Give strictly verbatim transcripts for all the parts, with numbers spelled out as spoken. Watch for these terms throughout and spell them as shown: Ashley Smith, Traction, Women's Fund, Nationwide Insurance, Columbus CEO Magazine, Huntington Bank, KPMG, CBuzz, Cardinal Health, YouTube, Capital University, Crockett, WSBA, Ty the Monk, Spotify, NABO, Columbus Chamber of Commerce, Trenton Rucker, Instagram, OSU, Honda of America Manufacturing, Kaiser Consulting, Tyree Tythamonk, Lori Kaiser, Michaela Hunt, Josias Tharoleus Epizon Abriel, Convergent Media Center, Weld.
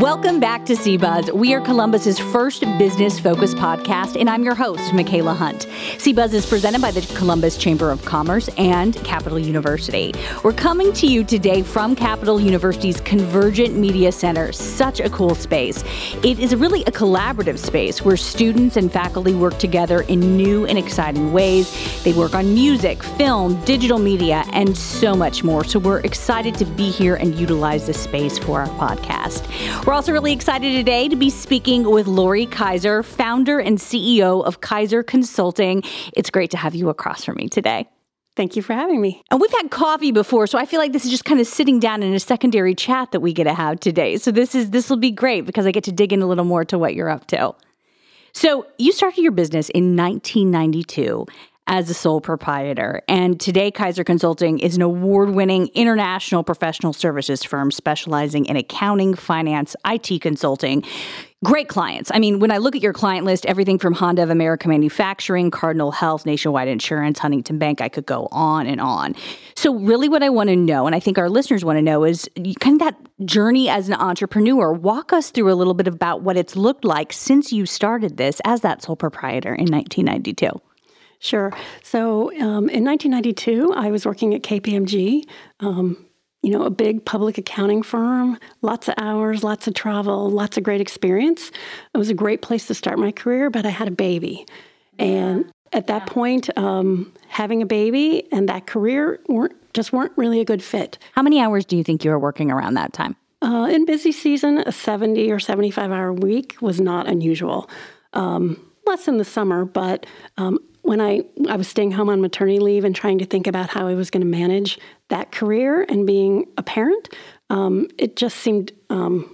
Welcome back to CBuzz. We are Columbus's first business-focused podcast, and I'm your host, Michaela Hunt. CBuzz is presented by the Columbus Chamber of Commerce and Capital University. We're coming to you today from Capital University's Convergent Media Center, such a cool space. It is really a collaborative space where students and faculty work together in new and exciting ways. They work on music, film, digital media, and so much more. So we're excited to be here and utilize this space for our podcast. We're also really excited today to be speaking with Lori Kaiser, founder and C E O of Kaiser Consulting. It's great to have you across from me today. Thank you for having me. And we've had coffee before, so I feel like this is just kind of sitting down in a secondary chat that we get to have today. So this is this will be great because I get to dig in a little more to what you're up to. So you started your business in nineteen ninety-two as a sole proprietor. And today, Kaiser Consulting is an award-winning international professional services firm specializing in accounting, finance, I T consulting. Great clients. I mean, when I look at your client list, everything from Honda of America Manufacturing, Cardinal Health, Nationwide Insurance, Huntington Bank, I could go on and on. So really what I want to know, and I think our listeners want to know, is kind of that journey as an entrepreneur. Walk us through a little bit about what it's looked like since you started this as that sole proprietor in nineteen ninety-two. Sure. So um, in nineteen ninety-two, I was working at K P M G, um, you know, a big public accounting firm, lots of hours, lots of travel, lots of great experience. It was a great place to start my career, but I had a baby. Yeah. And at that yeah. point, um, having a baby and that career weren't just weren't really a good fit. How many hours do you think you were working around that time? Uh, in busy season, a seventy or seventy-five hour week was not unusual. Um, less in the summer, but um When I, I was staying home on maternity leave and trying to think about how I was going to manage that career and being a parent, um, it just seemed um,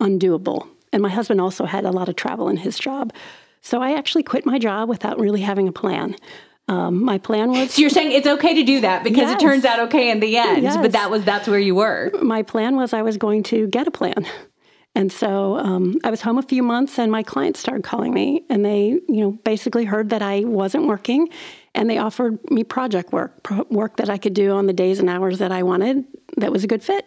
undoable. And my husband also had a lot of travel in his job. So I actually quit my job without really having a plan. Um, my plan was... So you're saying it's okay to do that because yes. It turns out okay in the end, yes. But that was that's where you were. My plan was I was going to get a plan. And so um, I was home a few months and my clients started calling me and they, you know, basically heard that I wasn't working and they offered me project work, pro- work that I could do on the days and hours that I wanted that was a good fit.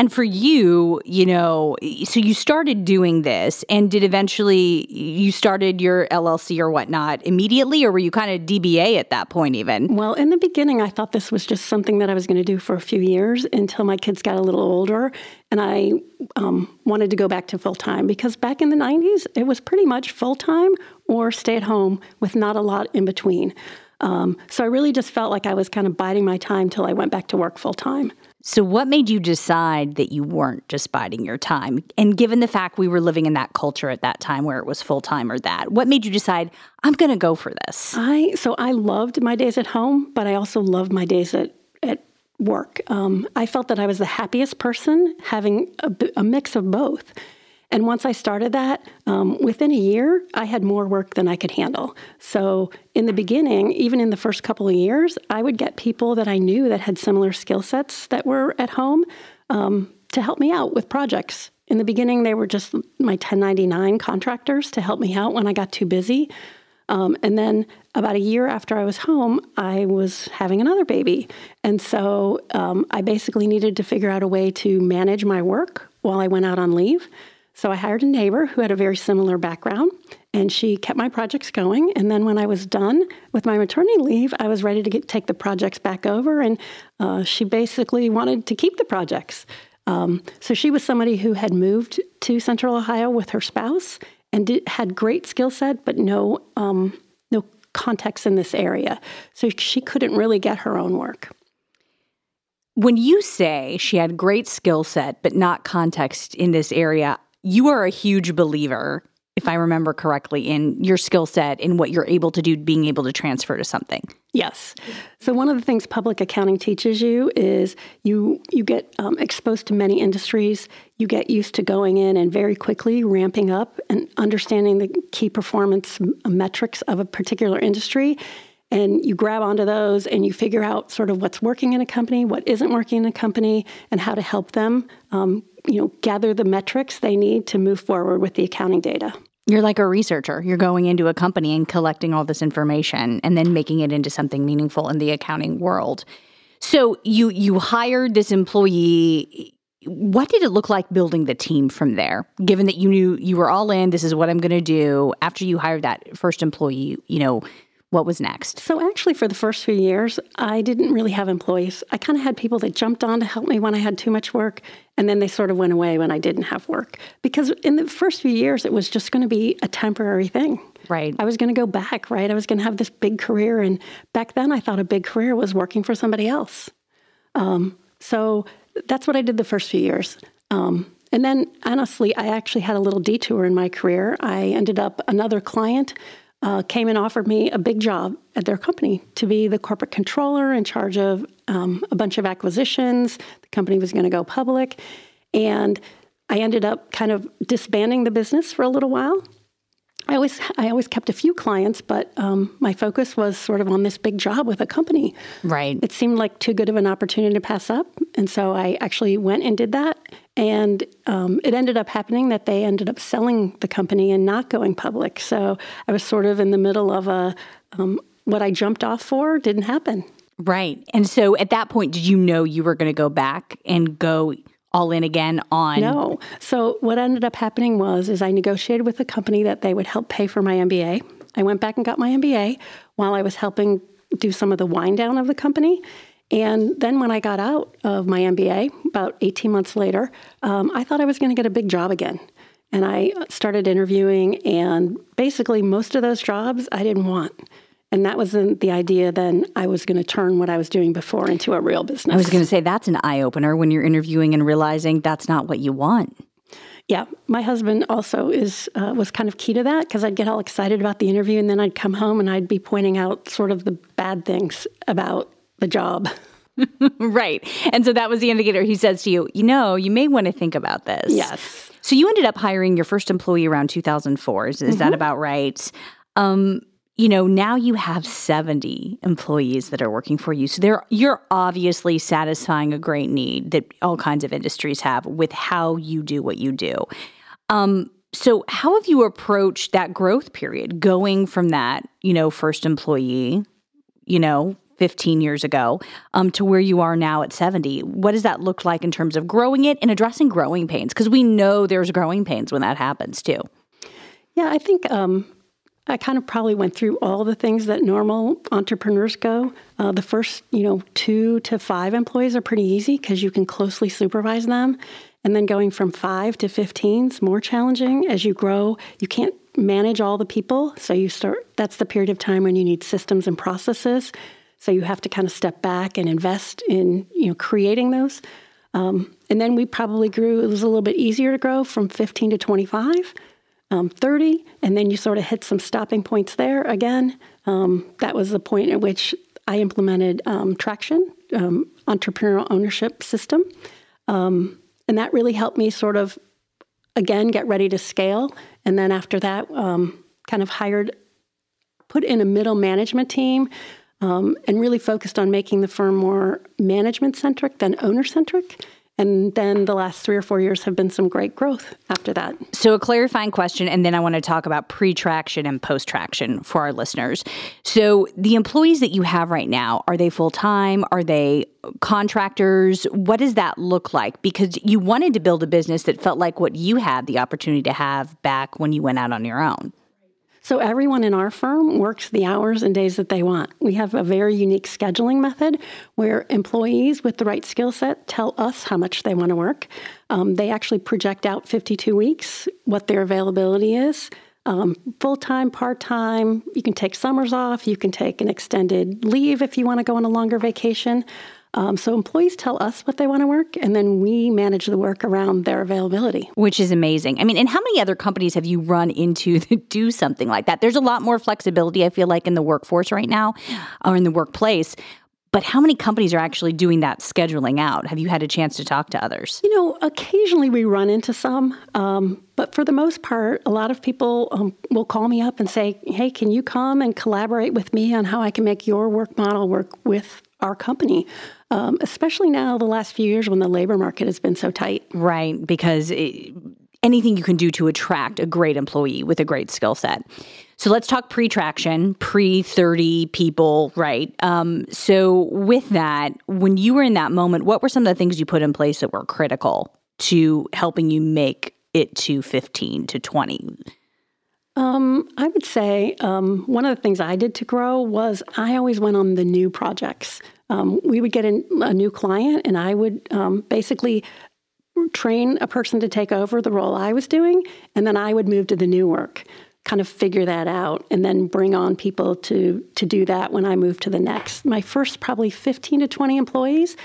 And for you, you know, so you started doing this and did eventually you started your L L C or whatnot immediately, or were you kind of D B A at that point even? Well, in the beginning, I thought this was just something that I was going to do for a few years until my kids got a little older and I um, wanted to go back to full time because back in the nineties, it was pretty much full time or stay at home with not a lot in between. Um, so I really just felt like I was kind of biding my time till I went back to work full time. So what made you decide that you weren't just biding your time? And given the fact we were living in that culture at that time where it was full-time or that, what made you decide, I'm going to go for this? I So I loved my days at home, but I also loved my days at, at work. Um, I felt that I was the happiest person having a, a mix of both. And once I started that, um, within a year, I had more work than I could handle. So in the beginning, even in the first couple of years, I would get people that I knew that had similar skill sets that were at home um, to help me out with projects. In the beginning, they were just my ten ninety-nine contractors to help me out when I got too busy. Um, and then about a year after I was home, I was having another baby. And so um, I basically needed to figure out a way to manage my work while I went out on leave. So I hired a neighbor who had a very similar background, and she kept my projects going. And then when I was done with my maternity leave, I was ready to get, take the projects back over, and uh, she basically wanted to keep the projects. Um, so she was somebody who had moved to Central Ohio with her spouse and did, had great skill set, but no um, no contacts in this area. So she couldn't really get her own work. When you say she had great skill set, but not context in this area, you are a huge believer, if I remember correctly, in your skill set and what you're able to do, being able to transfer to something. Yes. So one of the things public accounting teaches you is you you get um, exposed to many industries. You get used to going in and very quickly ramping up and understanding the key performance metrics of a particular industry. And you grab onto those and you figure out sort of what's working in a company, what isn't working in a company, and how to help them um you know, gather the metrics they need to move forward with the accounting data. You're like a researcher. You're going into a company and collecting all this information and then making it into something meaningful in the accounting world. So you you hired this employee. What did it look like building the team from there, given that you knew you were all in, this is what I'm going to do? After you hired that first employee, you know, what was next? So actually, for the first few years, I didn't really have employees. I kind of had people that jumped on to help me when I had too much work, and then they sort of went away when I didn't have work. Because in the first few years, it was just going to be a temporary thing. Right. I was going to go back, right? I was going to have this big career. And back then, I thought a big career was working for somebody else. Um, so that's what I did the first few years. Um, and then, honestly, I actually had a little detour in my career. I ended up another client Uh, came and offered me a big job at their company to be the corporate controller in charge of um, a bunch of acquisitions. The company was going to go public. And I ended up kind of disbanding the business for a little while. I always I always kept a few clients, but um, my focus was sort of on this big job with a company. Right. It seemed like too good of an opportunity to pass up. And so I actually went and did that. And um, it ended up happening that they ended up selling the company and not going public. So I was sort of in the middle of a um, what I jumped off for didn't happen. Right. And so at that point, did you know you were going to go back and go all in again on? No. So what ended up happening was, is I negotiated with a company that they would help pay for my M B A. I went back and got my M B A while I was helping do some of the wind down of the company. And then when I got out of my M B A, about eighteen months later, um, I thought I was going to get a big job again. And I started interviewing, and basically most of those jobs I didn't want. And that was the, the idea then I was going to turn what I was doing before into a real business. I was going to say, that's an eye-opener when you're interviewing and realizing that's not what you want. Yeah. My husband also is uh, was kind of key to that, because I'd get all excited about the interview, and then I'd come home and I'd be pointing out sort of the bad things about the job. Right. And so that was the indicator. He says to you, you know, you may want to think about this. Yes. So you ended up hiring your first employee around two thousand four. Is, is mm-hmm. that about right? Um You know, now you have seventy employees that are working for you. So they're, you're obviously satisfying a great need that all kinds of industries have with how you do what you do. Um, so how have you approached that growth period, going from that, you know, first employee, you know, fifteen years ago, um, to where you are now at seventy? What does that look like in terms of growing it and addressing growing pains? Because we know there's growing pains when that happens too. Yeah, I think... Um I kind of probably went through all the things that normal entrepreneurs go. Uh, the first, you know, two to five employees are pretty easy because you can closely supervise them. And then going from five to fifteen is more challenging. As you grow, you can't manage all the people. So you start, that's the period of time when you need systems and processes. So you have to kind of step back and invest in, you know, creating those. Um, and then we probably grew, it was a little bit easier to grow from fifteen to twenty-five. Um, thirty, and then you sort of hit some stopping points there again. Um, that was the point at which I implemented um, Traction, um, entrepreneurial ownership system. Um, and that really helped me sort of, again, get ready to scale. And then after that, um, kind of hired, put in a middle management team um, and really focused on making the firm more management-centric than owner-centric. And then the last three or four years have been some great growth after that. So a clarifying question, and then I want to talk about pre-Traction and post-Traction for our listeners. So the employees that you have right now, are they full-time? Are they contractors? What does that look like? Because you wanted to build a business that felt like what you had the opportunity to have back when you went out on your own. So everyone in our firm works the hours and days that they want. We have a very unique scheduling method where employees with the right skill set tell us how much they want to work. Um, they actually project out fifty-two weeks, what their availability is, um, full-time, part-time. You can take summers off. You can take an extended leave if you want to go on a longer vacation. Um, so employees tell us what they want to work, and then we manage the work around their availability. Which is amazing. I mean, and how many other companies have you run into that do something like that? There's a lot more flexibility, I feel like, in the workforce right now, or in the workplace. But how many companies are actually doing that scheduling out? Have you had a chance to talk to others? You know, occasionally we run into some, um, but for the most part, a lot of people um, will call me up and say, hey, can you come and collaborate with me on how I can make your work model work with our company, um, especially now the last few years when the labor market has been so tight. Right, because it, anything you can do to attract a great employee with a great skill set. So let's talk pre-Traction, pre-thirty people, right? Um, so with that, when you were in that moment, what were some of the things you put in place that were critical to helping you make it to fifteen to twenty? Um, I would say um, one of the things I did to grow was I always went on the new projects. Um, we would get in a new client, and I would um, basically train a person to take over the role I was doing, and then I would move to the new work, kind of figure that out, and then bring on people to to do that when I moved to the next. My first probably fifteen to twenty employees,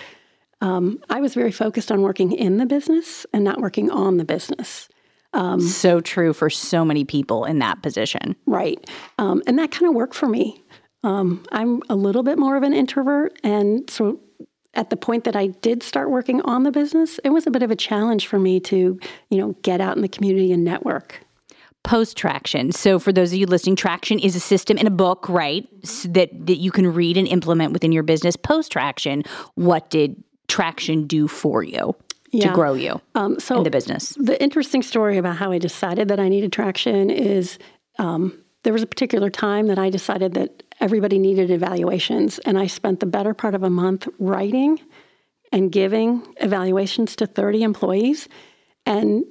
um, I was very focused on working in the business and not working on the business. Um, so true for so many people in that position. Right. Um, and that kind of worked for me. Um, I'm a little bit more of an introvert, and so at the point that I did start working on the business, it was a bit of a challenge for me to, you know, get out in the community and network. Post-Traction. So for those of you listening, Traction is a system in a book, right, so that, that you can read and implement within your business. Post-Traction, what did Traction do for you yeah. to grow you um, so in the business? The interesting story about how I decided that I needed Traction is um, there was a particular time that I decided that everybody needed evaluations, and I spent the better part of a month writing and giving evaluations to thirty employees. And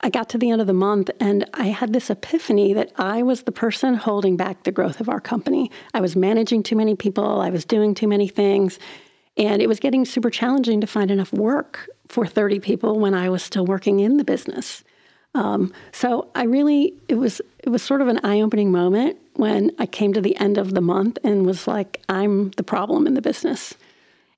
I got to the end of the month, and I had this epiphany that I was the person holding back the growth of our company. I was managing too many people. I was doing too many things. And it was getting super challenging to find enough work for thirty people when I was still working in the business. Um, so I really, it was it was sort of an eye-opening moment when I came to the end of the month and was like, I'm the problem in the business.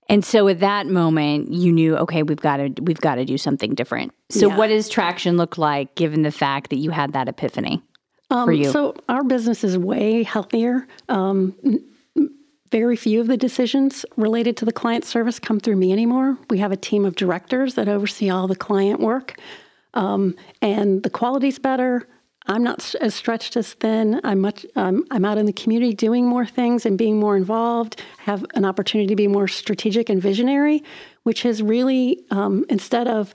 And so at that moment, you knew, okay, we've got to we've got to do something different. So yeah. What does Traction look like, given the fact that you had that epiphany um, for you? So our business is way healthier. Um, very few of the decisions related to the client service come through me anymore. We have a team of directors that oversee all the client work. Um, and the quality's better. I'm not as stretched as thin. I'm much. Um, I'm out in the community doing more things and being more involved. Have an opportunity to be more strategic and visionary, which has really um, instead of,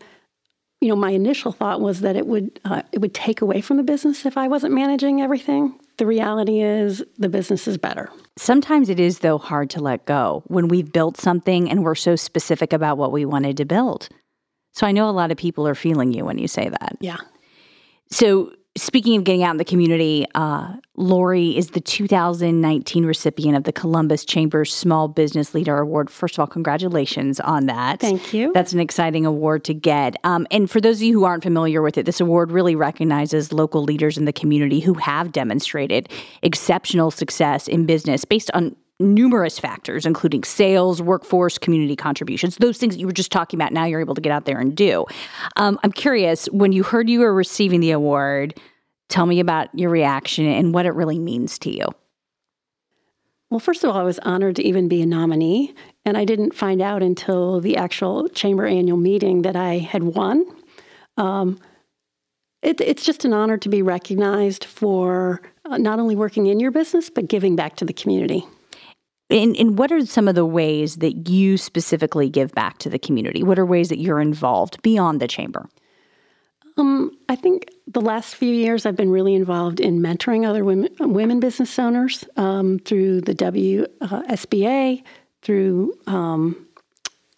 you know, my initial thought was that it would uh, it would take away from the business if I wasn't managing everything. The reality is the business is better. Sometimes it is though hard to let go when we've built something and we're so specific about what we wanted to build. So I know a lot of people are feeling you when you say that. Yeah. So. Speaking of getting out in the community, uh, Lori is the two thousand nineteen recipient of the Columbus Chamber Small Business Leader Award. First of all, congratulations on that. Thank you. That's an exciting award to get. Um, and for those of you who aren't familiar with it, this award really recognizes local leaders in the community who have demonstrated exceptional success in business based on numerous factors, including sales, workforce, community contributions, those things that you were just talking about. Now you're able to get out there and do. Um, I'm curious, when you heard you were receiving the award, tell me about your reaction and what it really means to you. Well, first of all, I was honored to even be a nominee, and I didn't find out until the actual chamber annual meeting that I had won. Um, it, it's just an honor to be recognized for not only working in your business, but giving back to the community. And, and what are some of the ways that you specifically give back to the community? What are ways that you're involved beyond the chamber? Um, I think the last few years I've been really involved in mentoring other women, women business owners um, through the W S B A, through um,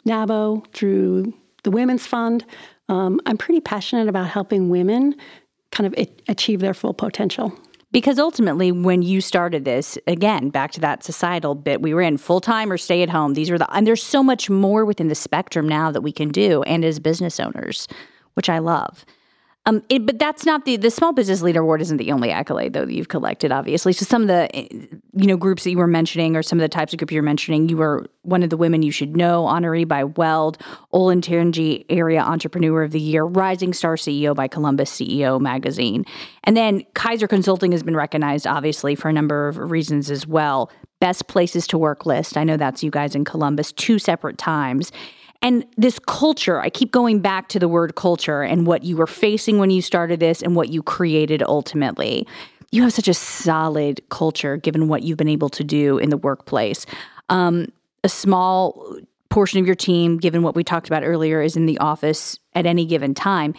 NABO, through the Women's Fund. Um, I'm pretty passionate about helping women kind of achieve their full potential. Because ultimately, when you started this, again, back to that societal bit, we were in full-time or stay-at-home. These were the, and there's so much more within the spectrum now that we can do, and as business owners, which I love. Um, it, but that's not the, the Small Business Leader Award isn't the only accolade, though, that you've collected, obviously. So some of the, you know, groups that you were mentioning or some of the types of groups you were mentioning, you were one of the Women You Should Know honoree by Weld, Olin Tarringy Area Entrepreneur of the Year, Rising Star C E O by Columbus C E O Magazine. And then Kaiser Consulting has been recognized, obviously, for a number of reasons as well. Best Places to Work list. I know that's you guys in Columbus two separate times. And this culture, I keep going back to the word culture and what you were facing when you started this and what you created ultimately. You have such a solid culture given what you've been able to do in the workplace. Um, a small portion of your team, given what we talked about earlier, is in the office at any given time.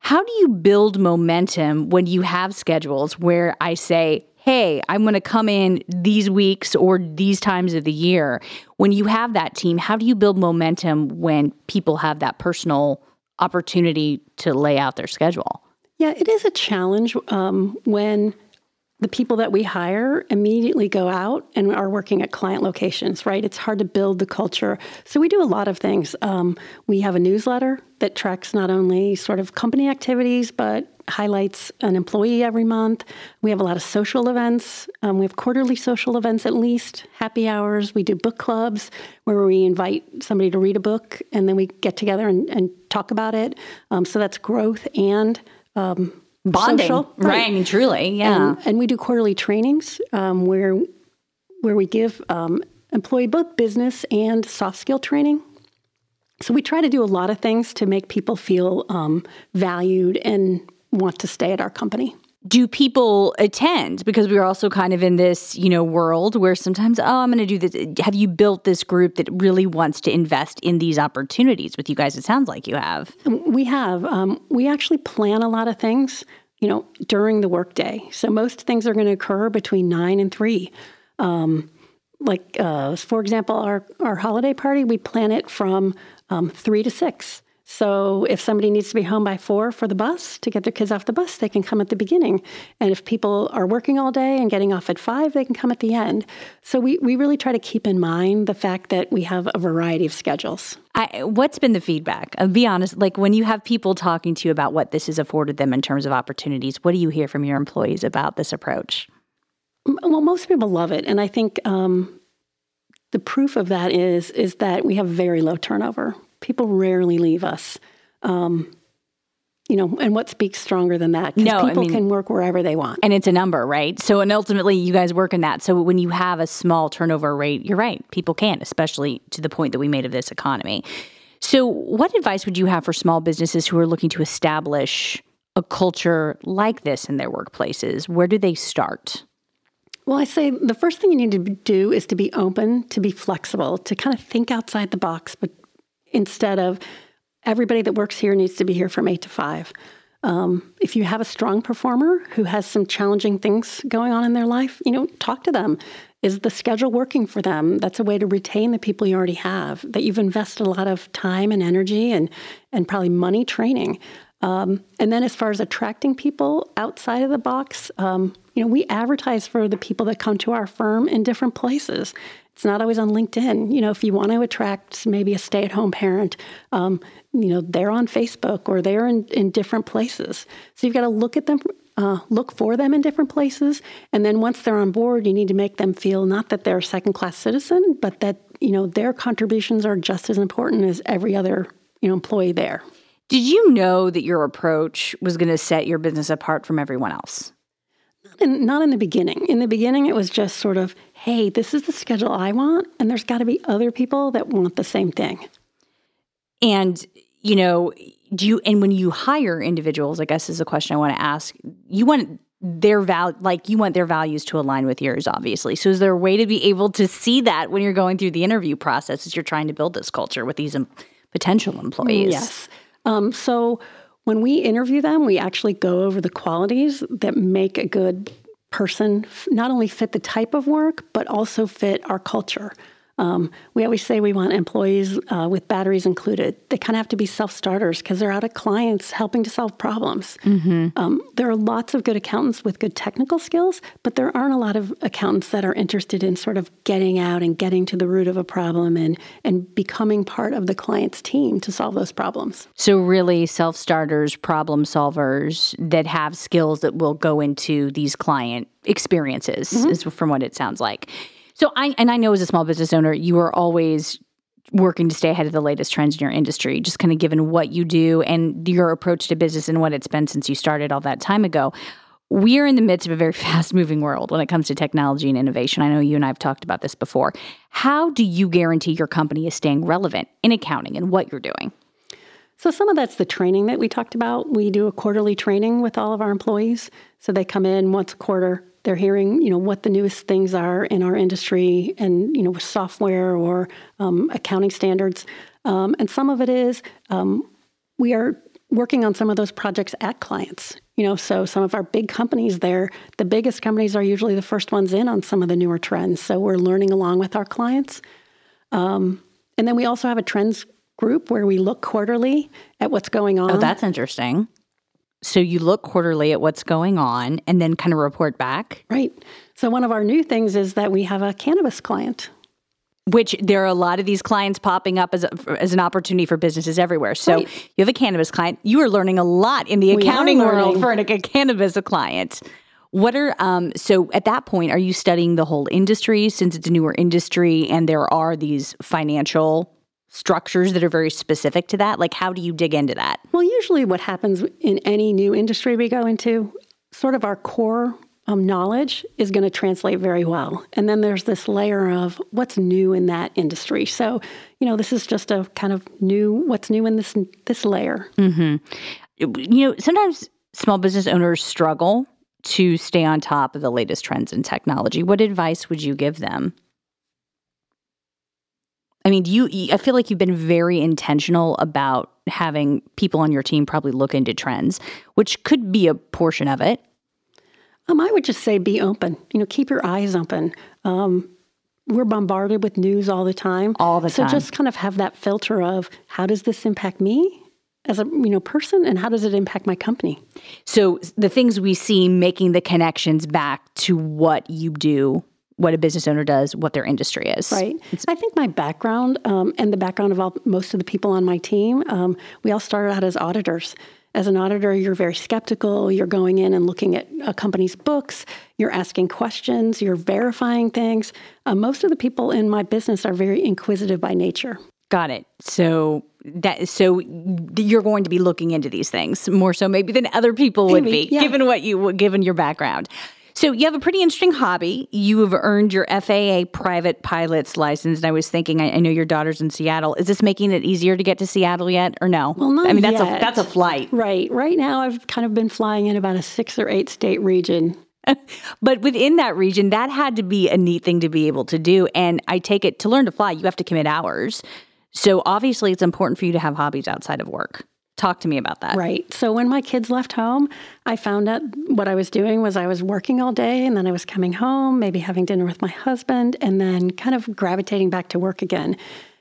How do you build momentum when you have schedules where I say, hey, I'm going to come in these weeks or these times of the year? When you have that team, how do you build momentum when people have that personal opportunity to lay out their schedule. Yeah, it is a challenge um, when the people that we hire immediately go out and are working at client locations, right? It's hard to build the culture. So we do a lot of things. Um, we have a newsletter that tracks not only sort of company activities, but highlights an employee every month. We have a lot of social events. Um, we have quarterly social events, at least, happy hours. We do book clubs where we invite somebody to read a book, and then we get together and, and talk about it. Um, so that's growth and Um, Bonding, social, right. right, truly, yeah. And, and we do quarterly trainings um, where where we give um, employee both business and soft skill training. So we try to do a lot of things to make people feel um, valued and want to stay at our company. Do people attend? Because we're also kind of in this, you know, world where sometimes, oh, I'm going to do this. Have you built this group that really wants to invest in these opportunities with you guys? It sounds like you have. We have. Um, we actually plan a lot of things, you know, during the workday. So most things are going to occur between nine and three. Um, like, uh, for example, our, our holiday party, we plan it from um, three to six. So if somebody needs to be home by four for the bus to get their kids off the bus, they can come at the beginning. And if people are working all day and getting off at five, they can come at the end. So we, we really try to keep in mind the fact that we have a variety of schedules. I, what's been the feedback? I'll be honest, like when you have people talking to you about what this has afforded them in terms of opportunities, what do you hear from your employees about this approach? Well, most people love it. And I think um, the proof of that is is that we have very low turnover. People rarely leave us, um, you know, and what speaks stronger than that? Because no, people I mean, can work wherever they want. And it's a number, right? So, and ultimately you guys work in that. So when you have a small turnover rate, you're right, people can, especially to the point that we made of this economy. So what advice would you have for small businesses who are looking to establish a culture like this in their workplaces? Where do they start? Well, I say the first thing you need to do is to be open, to be flexible, to kind of think outside the box, but instead of everybody that works here needs to be here from eight to five. Um, if you have a strong performer who has some challenging things going on in their life, you know, talk to them. Is the schedule working for them? That's a way to retain the people you already have, that you've invested a lot of time and energy and and probably money training. Um, and then as far as attracting people outside of the box, um, you know, we advertise for the people that come to our firm in different places. It's not always on LinkedIn. You know, if you want to attract maybe a stay-at-home parent, um, you know, they're on Facebook or they're in, in different places. So you've got to look at them, uh, look for them in different places. And then once they're on board, you need to make them feel not that they're a second-class citizen, but that, you know, their contributions are just as important as every other, you know, employee there. Did you know that your approach was going to set your business apart from everyone else? And not in the beginning. In the beginning, it was just sort of, hey, this is the schedule I want, and there's got to be other people that want the same thing. And, you know, do you, and when you hire individuals, I guess is a question I want to ask, you want their val, like you want their values to align with yours, obviously. So is there a way to be able to see that when you're going through the interview process as you're trying to build this culture with these um, potential employees? Yes. Um, so when we interview them, we actually go over the qualities that make a good person not only fit the type of work, but also fit our culture. Um, we always say we want employees uh, with batteries included. They kind of have to be self-starters because they're out at clients helping to solve problems. Mm-hmm. Um, there are lots of good accountants with good technical skills, but there aren't a lot of accountants that are interested in sort of getting out and getting to the root of a problem and, and becoming part of the client's team to solve those problems. So really self-starters, problem solvers that have skills that will go into these client experiences, mm-hmm. is from what it sounds like. So I, and I know as a small business owner, you are always working to stay ahead of the latest trends in your industry, just kind of given what you do and your approach to business and what it's been since you started all that time ago. We are in the midst of a very fast-moving world when it comes to technology and innovation. I know you and I have talked about this before. How do you guarantee your company is staying relevant in accounting and what you're doing? So some of that's the training that we talked about. We do a quarterly training with all of our employees. So they come in once a quarter. They're hearing, you know, what the newest things are in our industry and, you know, with software or um, accounting standards. Um, and some of it is um, we are working on some of those projects at clients. You know, so some of our big companies there, the biggest companies are usually the first ones in on some of the newer trends. So we're learning along with our clients. Um, and then we also have a trends group where we look quarterly at what's going on. Oh, that's interesting. So you look quarterly at what's going on and then kind of report back? Right. So one of our new things is that we have a cannabis client. Which there are a lot of these clients popping up as a, as an opportunity for businesses everywhere. So right. You have a cannabis client. You are learning a lot in the we accounting world for a cannabis client. What are um, so at that point, are you studying the whole industry since it's a newer industry and there are these financial structures that are very specific to that? Like, how do you dig into that? Well, usually what happens in any new industry we go into, sort of our core Um, knowledge is going to translate very well. And then there's this layer of what's new in that industry. So, you know, this is just a kind of new, what's new in this this layer. Mm-hmm. You know, sometimes small business owners struggle to stay on top of the latest trends in technology. What advice would you give them? I mean, do you, I feel like you've been very intentional about having people on your team probably look into trends, which could be a portion of it. Um, I would just say be open. You know, keep your eyes open. Um, we're bombarded with news all the time. All the time. So just kind of have that filter of how does this impact me as a you know person, and how does it impact my company? So the things we see, making the connections back to what you do, what a business owner does, what their industry is. Right. It's- I think my background um, and the background of all, most of the people on my team, um, we all started out as auditors. As an auditor, you're very skeptical. You're going in and looking at a company's books. You're asking questions. You're verifying things. Uh, most of the people in my business are very inquisitive by nature. Got it. So that so you're going to be looking into these things more so maybe than other people would maybe, be, yeah. given what you given your background. So you have a pretty interesting hobby. You have earned your F A A private pilot's license. And I was thinking, I, I know your daughter's in Seattle. Is this making it easier to get to Seattle yet or no? Well, not I mean, yet. that's a that's a flight. Right. Right now, I've kind of been flying in about a six or eight state region. But within that region, that had to be a neat thing to be able to do. And I take it to learn to fly, you have to commit hours. So obviously, it's important for you to have hobbies outside of work. Talk to me about that. Right. So when my kids left home, I found out what I was doing was I was working all day and then I was coming home, maybe having dinner with my husband, and then kind of gravitating back to work again.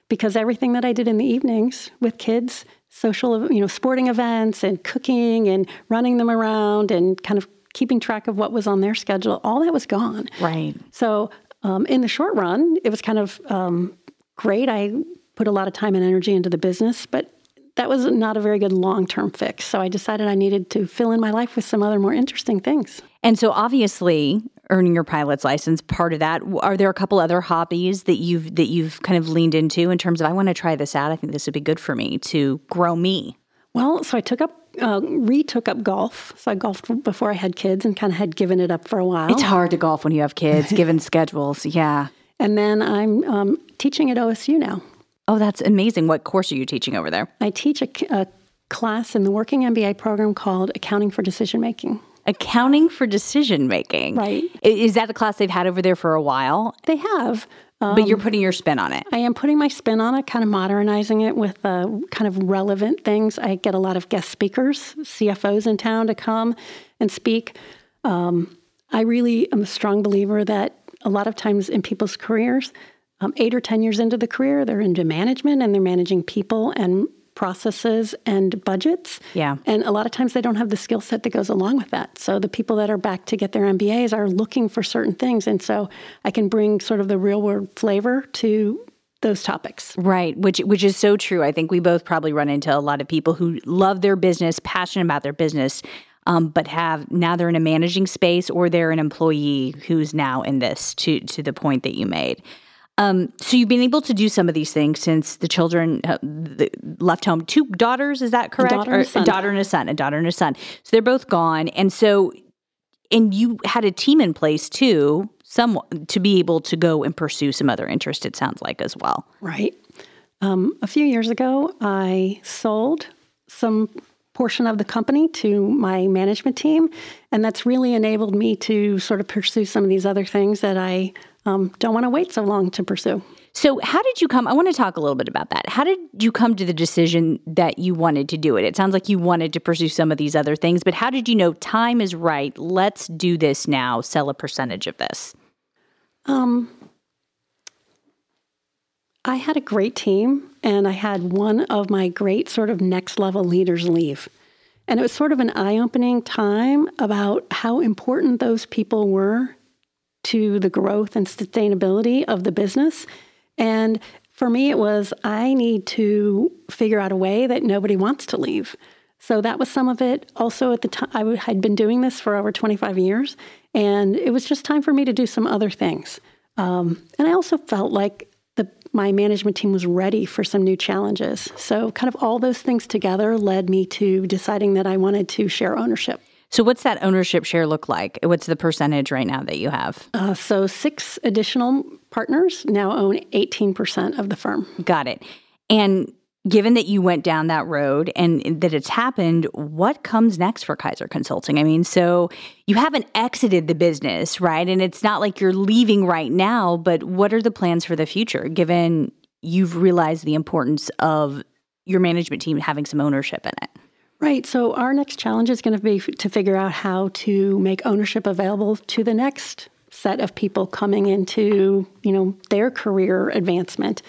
Because everything that I did in the evenings with kids, social, you know, sporting events and cooking and running them around and kind of keeping track of what was on their schedule, all that was gone. Right. So um, in the short run, it was kind of um, great. I put a lot of time and energy into the business, but that was not a very good long-term fix. So I decided I needed to fill in my life with some other more interesting things. And so obviously earning your pilot's license, part of that, are there a couple other hobbies that you've that you've kind of leaned into in terms of, I want to try this out. I think this would be good for me to grow me. Well, so I took up, uh, re-took up golf. So I golfed before I had kids and kind of had given it up for a while. It's hard to golf when you have kids, given schedules. Yeah. And then I'm um, teaching at O S U now. Oh, that's amazing. What course are you teaching over there? I teach a, a class in the working M B A program called Accounting for Decision Making. Accounting for Decision Making. Right. Is that a class they've had over there for a while? They have. Um, but you're putting your spin on it. I am putting my spin on it, kind of modernizing it with uh, kind of relevant things. I get a lot of guest speakers, C F Os in town to come and speak. Um, I really am a strong believer that a lot of times in people's careers, Um, eight or ten years into the career, they're into management and they're managing people and processes and budgets. Yeah. And a lot of times they don't have the skill set that goes along with that. So the people that are back to get their M B As are looking for certain things. And so I can bring sort of the real world flavor to those topics. Right, which which is so true. I think we both probably run into a lot of people who love their business, passionate about their business, Um, but have now they're in a managing space or they're an employee who's now in this, to to the point that you made. Um, so you've been able to do some of these things since the children uh, the, left home. Two daughters, is that correct? A daughter, or, and a, son. a daughter and a son. A daughter and a son. So they're both gone. And so, and you had a team in place too, some, to be able to go and pursue some other interest, it sounds like, as well. Right. Um, a few years ago, I sold some portion of the company to my management team. And that's really enabled me to sort of pursue some of these other things that I Um, don't want to wait so long to pursue. So how did you come, I want to talk a little bit about that. How did you come to the decision that you wanted to do it? It sounds like you wanted to pursue some of these other things, but how did you know time is right? Let's do this now, sell a percentage of this. Um, I had a great team, and I had one of my great sort of next level leaders leave. And it was sort of an eye-opening time about how important those people were to the growth and sustainability of the business. And for me, it was, I need to figure out a way that nobody wants to leave. So that was some of it. Also, at the time, I w- had been doing this for over twenty-five years, and it was just time for me to do some other things. Um, and I also felt like the, my management team was ready for some new challenges. So kind of all those things together led me to deciding that I wanted to share ownership. So what's that ownership share look like? What's the percentage right now that you have? Uh, so six additional partners now own eighteen percent of the firm. Got it. And given that you went down that road and that it's happened, what comes next for Kaiser Consulting? I mean, so you haven't exited the business, right? And it's not like you're leaving right now, but what are the plans for the future, given you've realized the importance of your management team having some ownership in it? Right. So our next challenge is going to be to figure out how to make ownership available to the next set of people coming into, you know, their career advancement.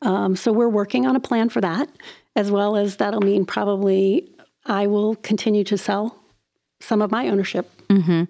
Um, so we're working on a plan for that, as well as that'll mean probably I will continue to sell some of my ownership. Mm-hmm.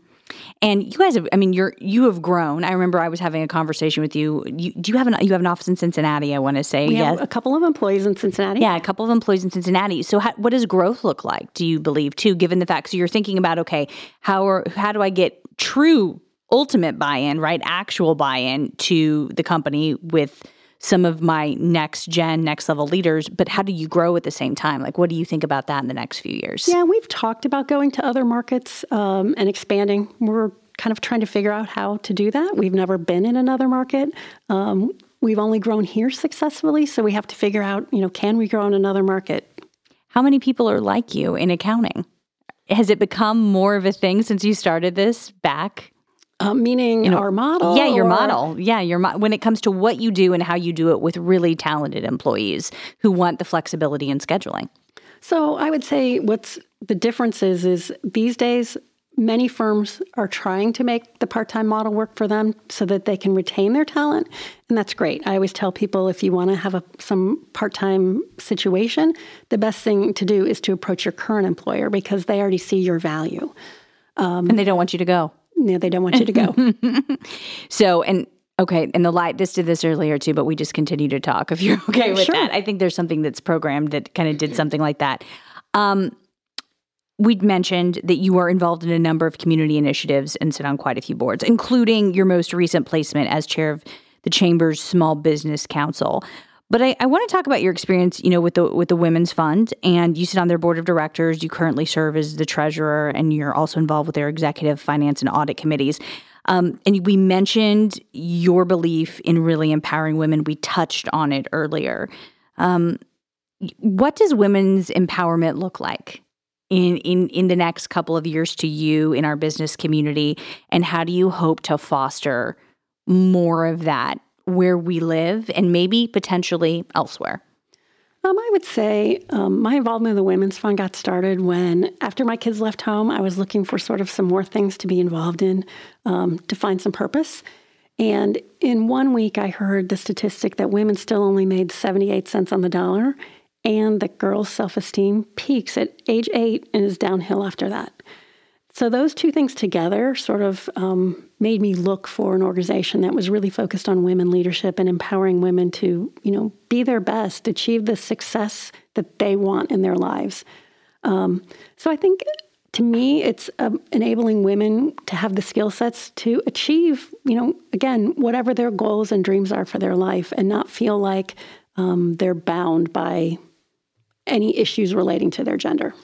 And you guys have, I mean, you're, you have grown. I remember I was having a conversation with you. you do you have an, you have an office in Cincinnati, I want to say. We yes. have a couple of employees in Cincinnati. Yeah, a couple of employees in Cincinnati. So how, what does growth look like, do you believe, too, given the fact, so you're thinking about, okay, how are, how do I get true ultimate buy-in, right, actual buy-in to the company with some of my next gen, next level leaders, but how do you grow at the same time? Like, what do you think about that in the next few years? Yeah, we've talked about going to other markets um, and expanding. We're kind of trying to figure out how to do that. We've never been in another market. Um, we've only grown here successfully, so we have to figure out, you know, can we grow in another market? How many people are like you in accounting? Has it become more of a thing since you started this back? Uh, meaning you know, our model? Yeah, your or, model. Yeah, your mo- when it comes to what you do and how you do it with really talented employees who want the flexibility in scheduling. So I would say what's the difference is, is these days, many firms are trying to make the part-time model work for them so that they can retain their talent. And that's great. I always tell people if you want to have a, some part-time situation, the best thing to do is to approach your current employer because they already see your value. Um, and they don't want you to go. No, they don't want you to go. So, and okay, and the light, this did this earlier too, but we just continue to talk if you're okay yeah, with sure. that. I think there's something that's programmed that kind of did something like that. Um, we'd mentioned that you are involved in a number of community initiatives and sit on quite a few boards, including your most recent placement as chair of the Chamber's Small Business Council. But I, I want to talk about your experience, you know, with the with the Women's Fund, and you sit on their board of directors. You currently serve as the treasurer, and you're also involved with their executive finance and audit committees. Um, and we mentioned your belief in really empowering women. We touched on it earlier. Um, what does women's empowerment look like in, in in the next couple of years to you in our business community, and how do you hope to foster more of that where we live and maybe potentially elsewhere? Um, I would say um, my involvement in the Women's Fund got started when, after my kids left home, I was looking for sort of some more things to be involved in um, to find some purpose. And in one week, I heard the statistic that women still only made seventy-eight cents on the dollar and that girls' self-esteem peaks at age eight and is downhill after that. So those two things together sort of um, made me look for an organization that was really focused on women leadership and empowering women to, you know, be their best, achieve the success that they want in their lives. Um, so I think to me, it's uh, enabling women to have the skill sets to achieve, you know, again, whatever their goals and dreams are for their life and not feel like um, they're bound by any issues relating to their gender.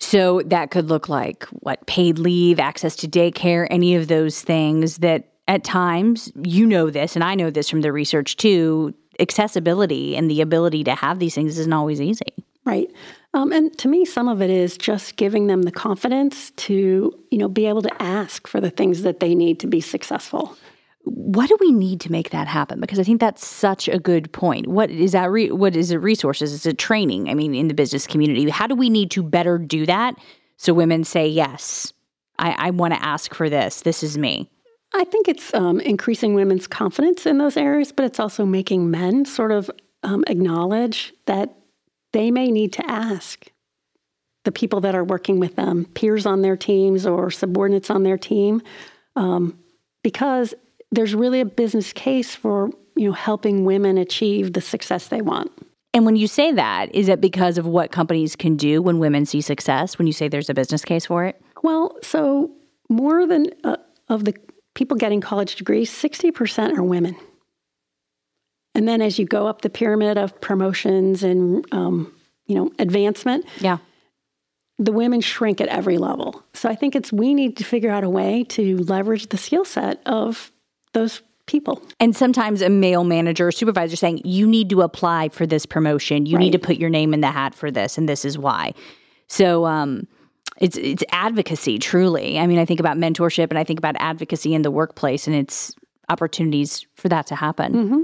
So that could look like, what, paid leave, access to daycare, any of those things that at times, you know this, and I know this from the research too, accessibility and the ability to have these things isn't always easy. Right. Um, and to me, some of it is just giving them the confidence to, you know, be able to ask for the things that they need to be successful. What do we need to make that happen? Because I think that's such a good point. What is that? Re- what is it? Resources? Is it training? I mean, in the business community, how do we need to better do that so women say, yes, I, I want to ask for this. This is me. I think it's um, increasing women's confidence in those areas, but it's also making men sort of um, acknowledge that they may need to ask the people that are working with them, peers on their teams or subordinates on their team, um, because there's really a business case for, you know, helping women achieve the success they want. And when you say that, is it because of what companies can do when women see success, when you say there's a business case for it? Well, so more than uh, of the people getting college degrees, sixty percent are women. And then as you go up the pyramid of promotions and, um, you know, advancement, yeah, the women shrink at every level. So I think it's we need to figure out a way to leverage the skill set of those people. And sometimes a male manager or supervisor saying, you need to apply for this promotion. You right. need to put your name in the hat for this, and this is why. So, um, It's it's advocacy, truly. I mean, I think about mentorship and I think about advocacy in the workplace and its opportunities for that to happen. Mm-hmm.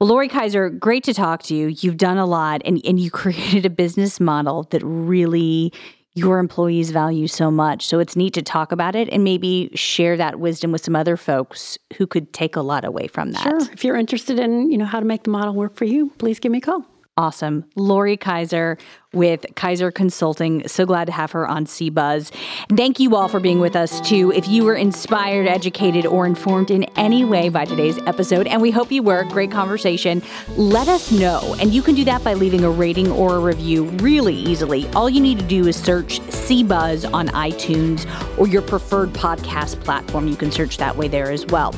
Well, Lori Kaiser, great to talk to you. You've done a lot, and, and you created a business model that really your employees value so much. So it's neat to talk about it and maybe share that wisdom with some other folks who could take a lot away from that. Sure. If you're interested in, you know, how to make the model work for you, please give me a call. Awesome. Lori Kaiser with Kaiser Consulting. So glad to have her on CBuzz. Thank you all for being with us, too. If you were inspired, educated, or informed in any way by today's episode, and we hope you were, great conversation, let us know. And you can do that by leaving a rating or a review really easily. All you need to do is search CBuzz on iTunes or your preferred podcast platform. You can search that way there as well.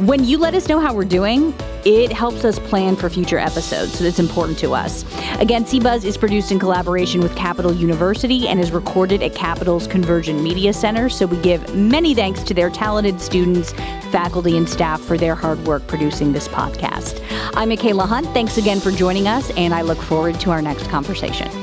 When you let us know how we're doing, it helps us plan for future episodes, so it's important to us. Again, CBuzz is produced in collaboration with Capital University and is recorded at Capital's Convergent Media Center, so we give many thanks to their talented students, faculty, and staff for their hard work producing this podcast. I'm Michaela Hunt. Thanks again for joining us, and I look forward to our next conversation.